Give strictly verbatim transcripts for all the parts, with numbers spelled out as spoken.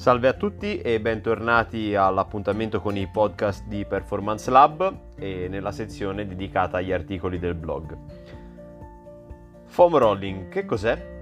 Salve a tutti e bentornati all'appuntamento con i podcast di Performance Lab e nella sezione dedicata agli articoli del blog. Foam rolling, che cos'è?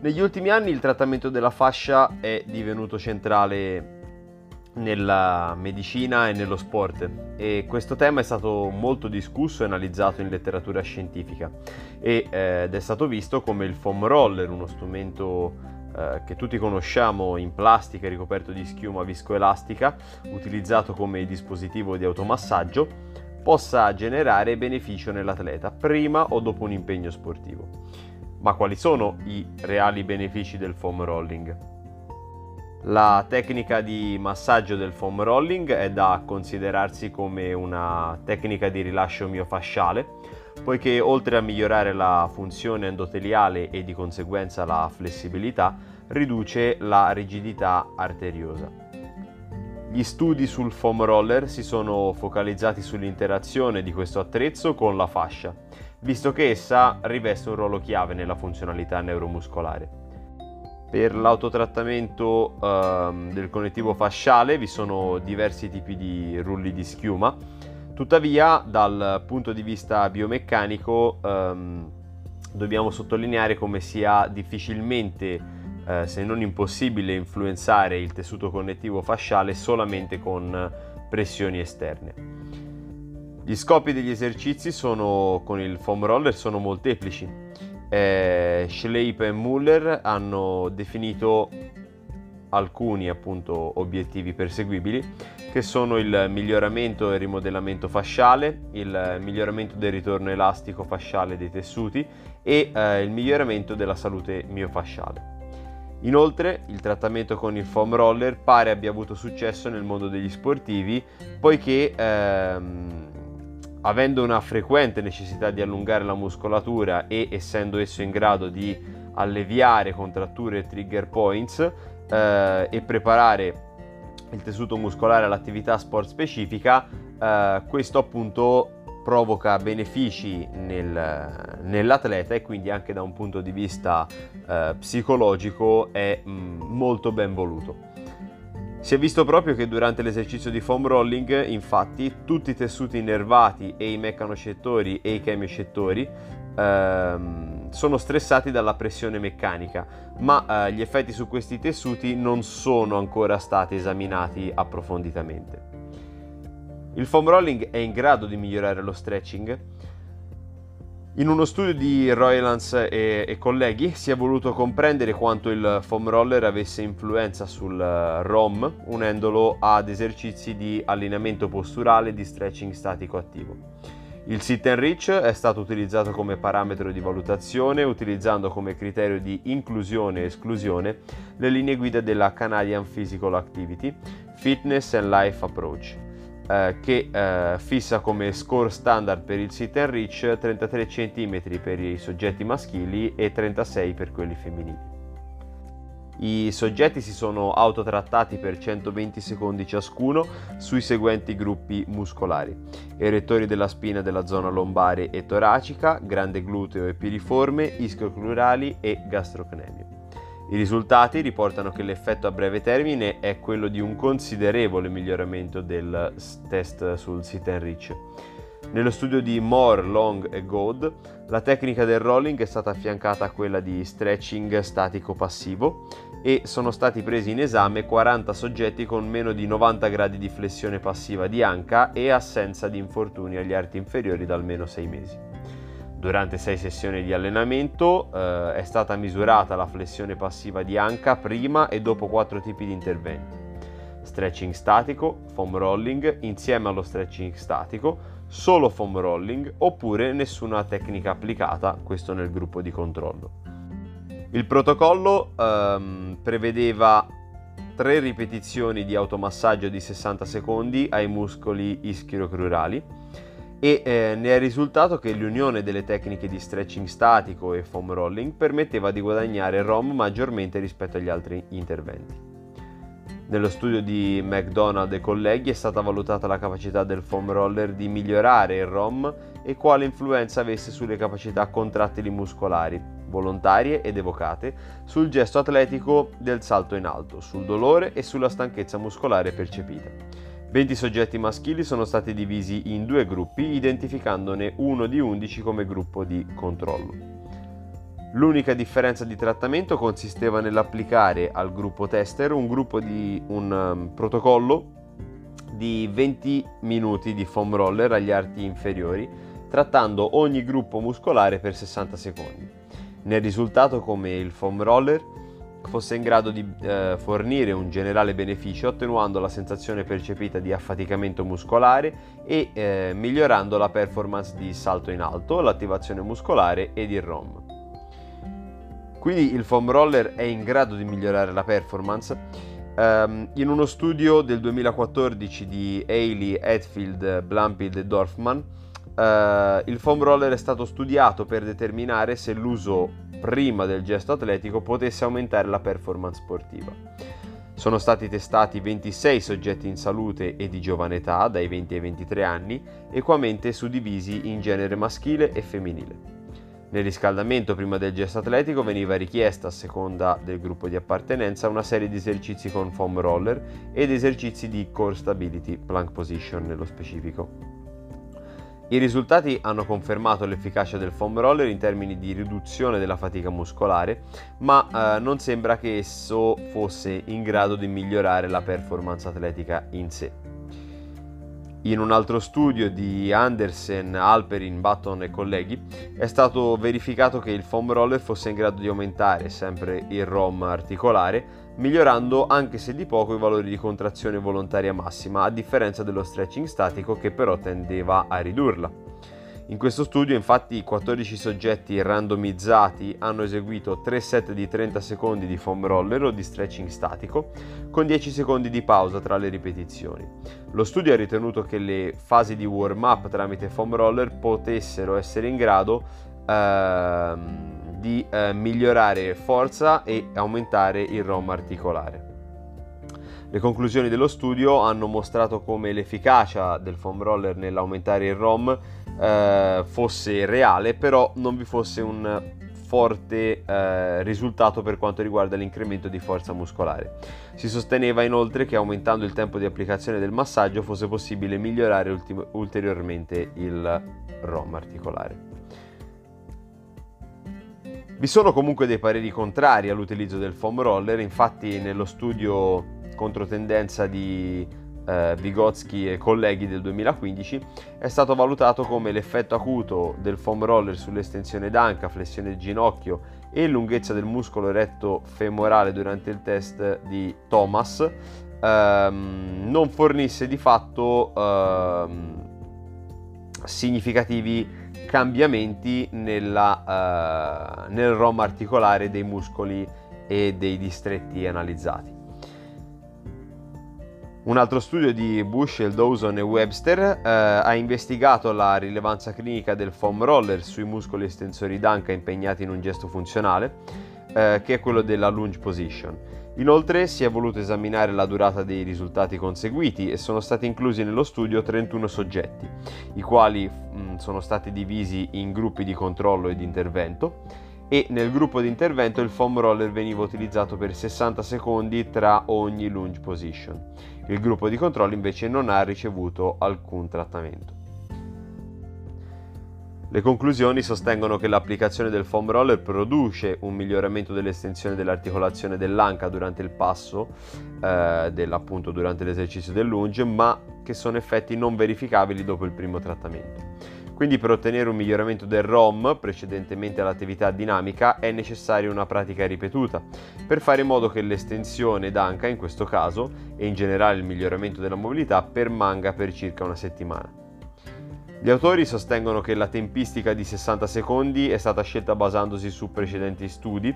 Negli ultimi anni il trattamento della fascia è divenuto centrale nella medicina e nello sport, e questo tema è stato molto discusso e analizzato in letteratura scientifica e, eh, ed è stato visto come il foam roller, uno strumento eh, che tutti conosciamo, in plastica ricoperto di schiuma viscoelastica, utilizzato come dispositivo di automassaggio, possa generare beneficio nell'atleta prima o dopo un impegno sportivo. Ma quali sono i reali benefici del foam rolling? La tecnica di massaggio del foam rolling è da considerarsi come una tecnica di rilascio miofasciale, poiché oltre a migliorare la funzione endoteliale e di conseguenza la flessibilità, riduce la rigidità arteriosa. Gli studi sul foam roller si sono focalizzati sull'interazione di questo attrezzo con la fascia, visto che essa riveste un ruolo chiave nella funzionalità neuromuscolare. Per l'autotrattamento ehm, del connettivo fasciale vi sono diversi tipi di rulli di schiuma, tuttavia dal punto di vista biomeccanico ehm, dobbiamo sottolineare come sia difficilmente, eh, se non impossibile, influenzare il tessuto connettivo fasciale solamente con pressioni esterne. Gli scopi degli esercizi sono, con il foam roller sono molteplici. Eh, Schleip e Muller hanno definito alcuni appunto obiettivi perseguibili, che sono il miglioramento e rimodellamento fasciale, il miglioramento del ritorno elastico fasciale dei tessuti e eh, il miglioramento della salute miofasciale. Inoltre il trattamento con il foam roller pare abbia avuto successo nel mondo degli sportivi, poiché ehm, avendo una frequente necessità di allungare la muscolatura e essendo esso in grado di alleviare contratture e trigger points eh, e preparare il tessuto muscolare all'attività sport specifica, eh, questo appunto provoca benefici nel, nell'atleta e quindi anche da un punto di vista eh, psicologico è mh, molto ben voluto. Si è visto proprio che durante l'esercizio di foam rolling, infatti, tutti i tessuti innervati e i meccanocettori e i chemiocettori ehm, sono stressati dalla pressione meccanica, ma eh, gli effetti su questi tessuti non sono ancora stati esaminati approfonditamente. Il foam rolling è in grado di migliorare lo stretching? In uno studio di Roylands e, e colleghi si è voluto comprendere quanto il foam roller avesse influenza sul R O M, unendolo ad esercizi di allineamento posturale e di stretching statico attivo. Il sit and reach è stato utilizzato come parametro di valutazione, utilizzando come criterio di inclusione e esclusione le linee guida della Canadian Physical Activity Fitness and Life Approach, che eh, fissa come score standard per il sit and reach trentatré centimetri per i soggetti maschili e trentasei per quelli femminili. I soggetti si sono autotrattati per centoventi secondi ciascuno sui seguenti gruppi muscolari: erettori della spina della zona lombare e toracica, grande gluteo e piriforme, ischioclurali e gastrocnemio. I risultati riportano che l'effetto a breve termine è quello di un considerevole miglioramento del test sul sit and reach. Nello studio di Moore, Long e God, la tecnica del rolling è stata affiancata a quella di stretching statico passivo e sono stati presi in esame quaranta soggetti con meno di novanta gradi di flessione passiva di anca e assenza di infortuni agli arti inferiori da almeno sei mesi. Durante sei sessioni di allenamento eh, è stata misurata la flessione passiva di anca prima e dopo quattro tipi di interventi: stretching statico, foam rolling, insieme allo stretching statico, solo foam rolling oppure nessuna tecnica applicata, questo nel gruppo di controllo. Il protocollo ehm, prevedeva tre ripetizioni di automassaggio di sessanta secondi ai muscoli ischiocrurali, e eh, ne è risultato che l'unione delle tecniche di stretching statico e foam rolling permetteva di guadagnare R O M maggiormente rispetto agli altri interventi. Nello studio di McDonald e colleghi è stata valutata la capacità del foam roller di migliorare il R O M e quale influenza avesse sulle capacità contrattili muscolari, volontarie ed evocate, sul gesto atletico del salto in alto, sul dolore e sulla stanchezza muscolare percepita. venti soggetti maschili sono stati divisi in due gruppi, identificandone uno di undici come gruppo di controllo. L'unica differenza di trattamento consisteva nell'applicare al gruppo tester un, gruppo di, un um, protocollo di venti minuti di foam roller agli arti inferiori, trattando ogni gruppo muscolare per sessanta secondi. Nel risultato, come il foam roller fosse in grado di eh, fornire un generale beneficio, attenuando la sensazione percepita di affaticamento muscolare e eh, migliorando la performance di salto in alto, l'attivazione muscolare ed il ROM. Quindi il foam roller è in grado di migliorare la performance. Um, in uno studio del duemilaquattordici di Hayley, Hetfield, Blampied e Dorfman, uh, il foam roller è stato studiato per determinare se l'uso prima del gesto atletico potesse aumentare la performance sportiva. Sono stati testati ventisei soggetti in salute e di giovane età, dai venti ai ventitré anni, equamente suddivisi in genere maschile e femminile. Nel riscaldamento prima del gesto atletico veniva richiesta, a seconda del gruppo di appartenenza, una serie di esercizi con foam roller ed esercizi di core stability, plank position nello specifico. I risultati hanno confermato l'efficacia del foam roller in termini di riduzione della fatica muscolare, ma eh, non sembra che esso fosse in grado di migliorare la performance atletica in sé. In un altro studio di Andersen, Alperin, Button e colleghi è stato verificato che il foam roller fosse in grado di aumentare sempre il ROM articolare, migliorando anche se di poco i valori di contrazione volontaria massima, a differenza dello stretching statico che però tendeva a ridurla. In questo studio infatti quattordici soggetti randomizzati hanno eseguito tre set di trenta secondi di foam roller o di stretching statico, con dieci secondi di pausa tra le ripetizioni. Lo studio ha ritenuto che le fasi di warm up tramite foam roller potessero essere in grado eh, di eh, migliorare forza e aumentare il ROM articolare. Le conclusioni dello studio hanno mostrato come l'efficacia del foam roller nell'aumentare il ROM eh, fosse reale, però non vi fosse un forte eh, risultato per quanto riguarda l'incremento di forza muscolare. Si sosteneva inoltre che aumentando il tempo di applicazione del massaggio fosse possibile migliorare ultim- ulteriormente il ROM articolare. Vi sono comunque dei pareri contrari all'utilizzo del foam roller, infatti nello studio controtendenza di eh, Vygotsky e colleghi del duemilaquindici è stato valutato come l'effetto acuto del foam roller sull'estensione d'anca, flessione del ginocchio e lunghezza del muscolo retto femorale durante il test di Thomas ehm, non fornisse di fatto ehm, significativi cambiamenti nella, eh, nel ROM articolare dei muscoli e dei distretti analizzati. Un altro studio di Bushell, Dawson e Webster eh, ha investigato la rilevanza clinica del foam roller sui muscoli estensori d'anca impegnati in un gesto funzionale, eh, che è quello della lunge position. Inoltre si è voluto esaminare la durata dei risultati conseguiti e sono stati inclusi nello studio trentuno soggetti, i quali mh, sono stati divisi in gruppi di controllo e di intervento, e nel gruppo di intervento il foam roller veniva utilizzato per sessanta secondi tra ogni lunge position. Il gruppo di controllo invece non ha ricevuto alcun trattamento. Le conclusioni sostengono che l'applicazione del foam roller produce un miglioramento dell'estensione dell'articolazione dell'anca durante il passo, eh, dell'appunto durante l'esercizio del lunge, ma che sono effetti non verificabili dopo il primo trattamento. Quindi per ottenere un miglioramento del ROM precedentemente all'attività dinamica è necessaria una pratica ripetuta, per fare in modo che l'estensione d'anca in questo caso, e in generale il miglioramento della mobilità, permanga per circa una settimana. Gli autori sostengono che la tempistica di sessanta secondi è stata scelta basandosi su precedenti studi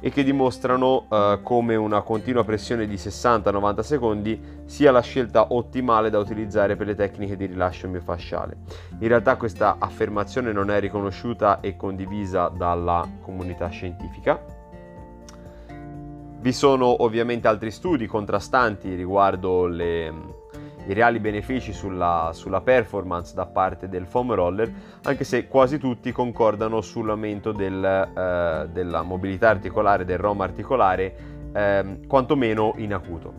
e che dimostrano eh, come una continua pressione di sessanta novanta secondi sia la scelta ottimale da utilizzare per le tecniche di rilascio miofasciale. In realtà questa affermazione non è riconosciuta e condivisa dalla comunità scientifica. Vi sono ovviamente altri studi contrastanti riguardo le i reali benefici sulla, sulla performance da parte del foam roller, anche se quasi tutti concordano sull'aumento del, eh, della mobilità articolare, del ROM articolare, eh, quantomeno in acuto.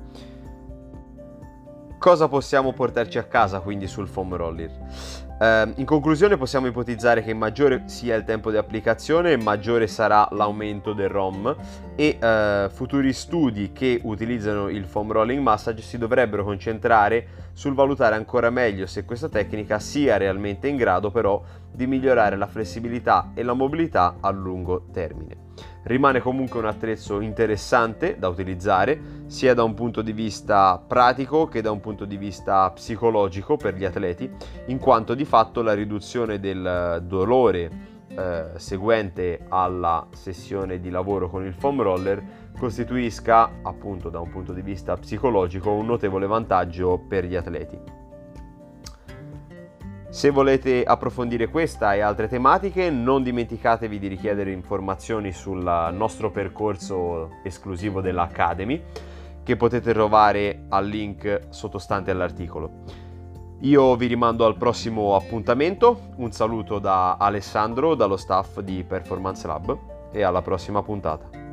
Cosa possiamo portarci a casa quindi sul foam roller? Eh, in conclusione possiamo ipotizzare che maggiore sia il tempo di applicazione, maggiore sarà l'aumento del ROM, e eh, futuri studi che utilizzano il foam rolling massage si dovrebbero concentrare sul valutare ancora meglio se questa tecnica sia realmente in grado però di migliorare la flessibilità e la mobilità a lungo termine. Rimane comunque un attrezzo interessante da utilizzare sia da un punto di vista pratico che da un punto di vista psicologico per gli atleti, in quanto di fatto la riduzione del dolore eh, seguente alla sessione di lavoro con il foam roller costituisca, appunto da un punto di vista psicologico, un notevole vantaggio per gli atleti. Se volete approfondire questa e altre tematiche, non dimenticatevi di richiedere informazioni sul nostro percorso esclusivo dell'Academy, che potete trovare al link sottostante all'articolo. Io vi rimando al prossimo appuntamento, un saluto da Alessandro, dallo staff di Performance Lab, e alla prossima puntata.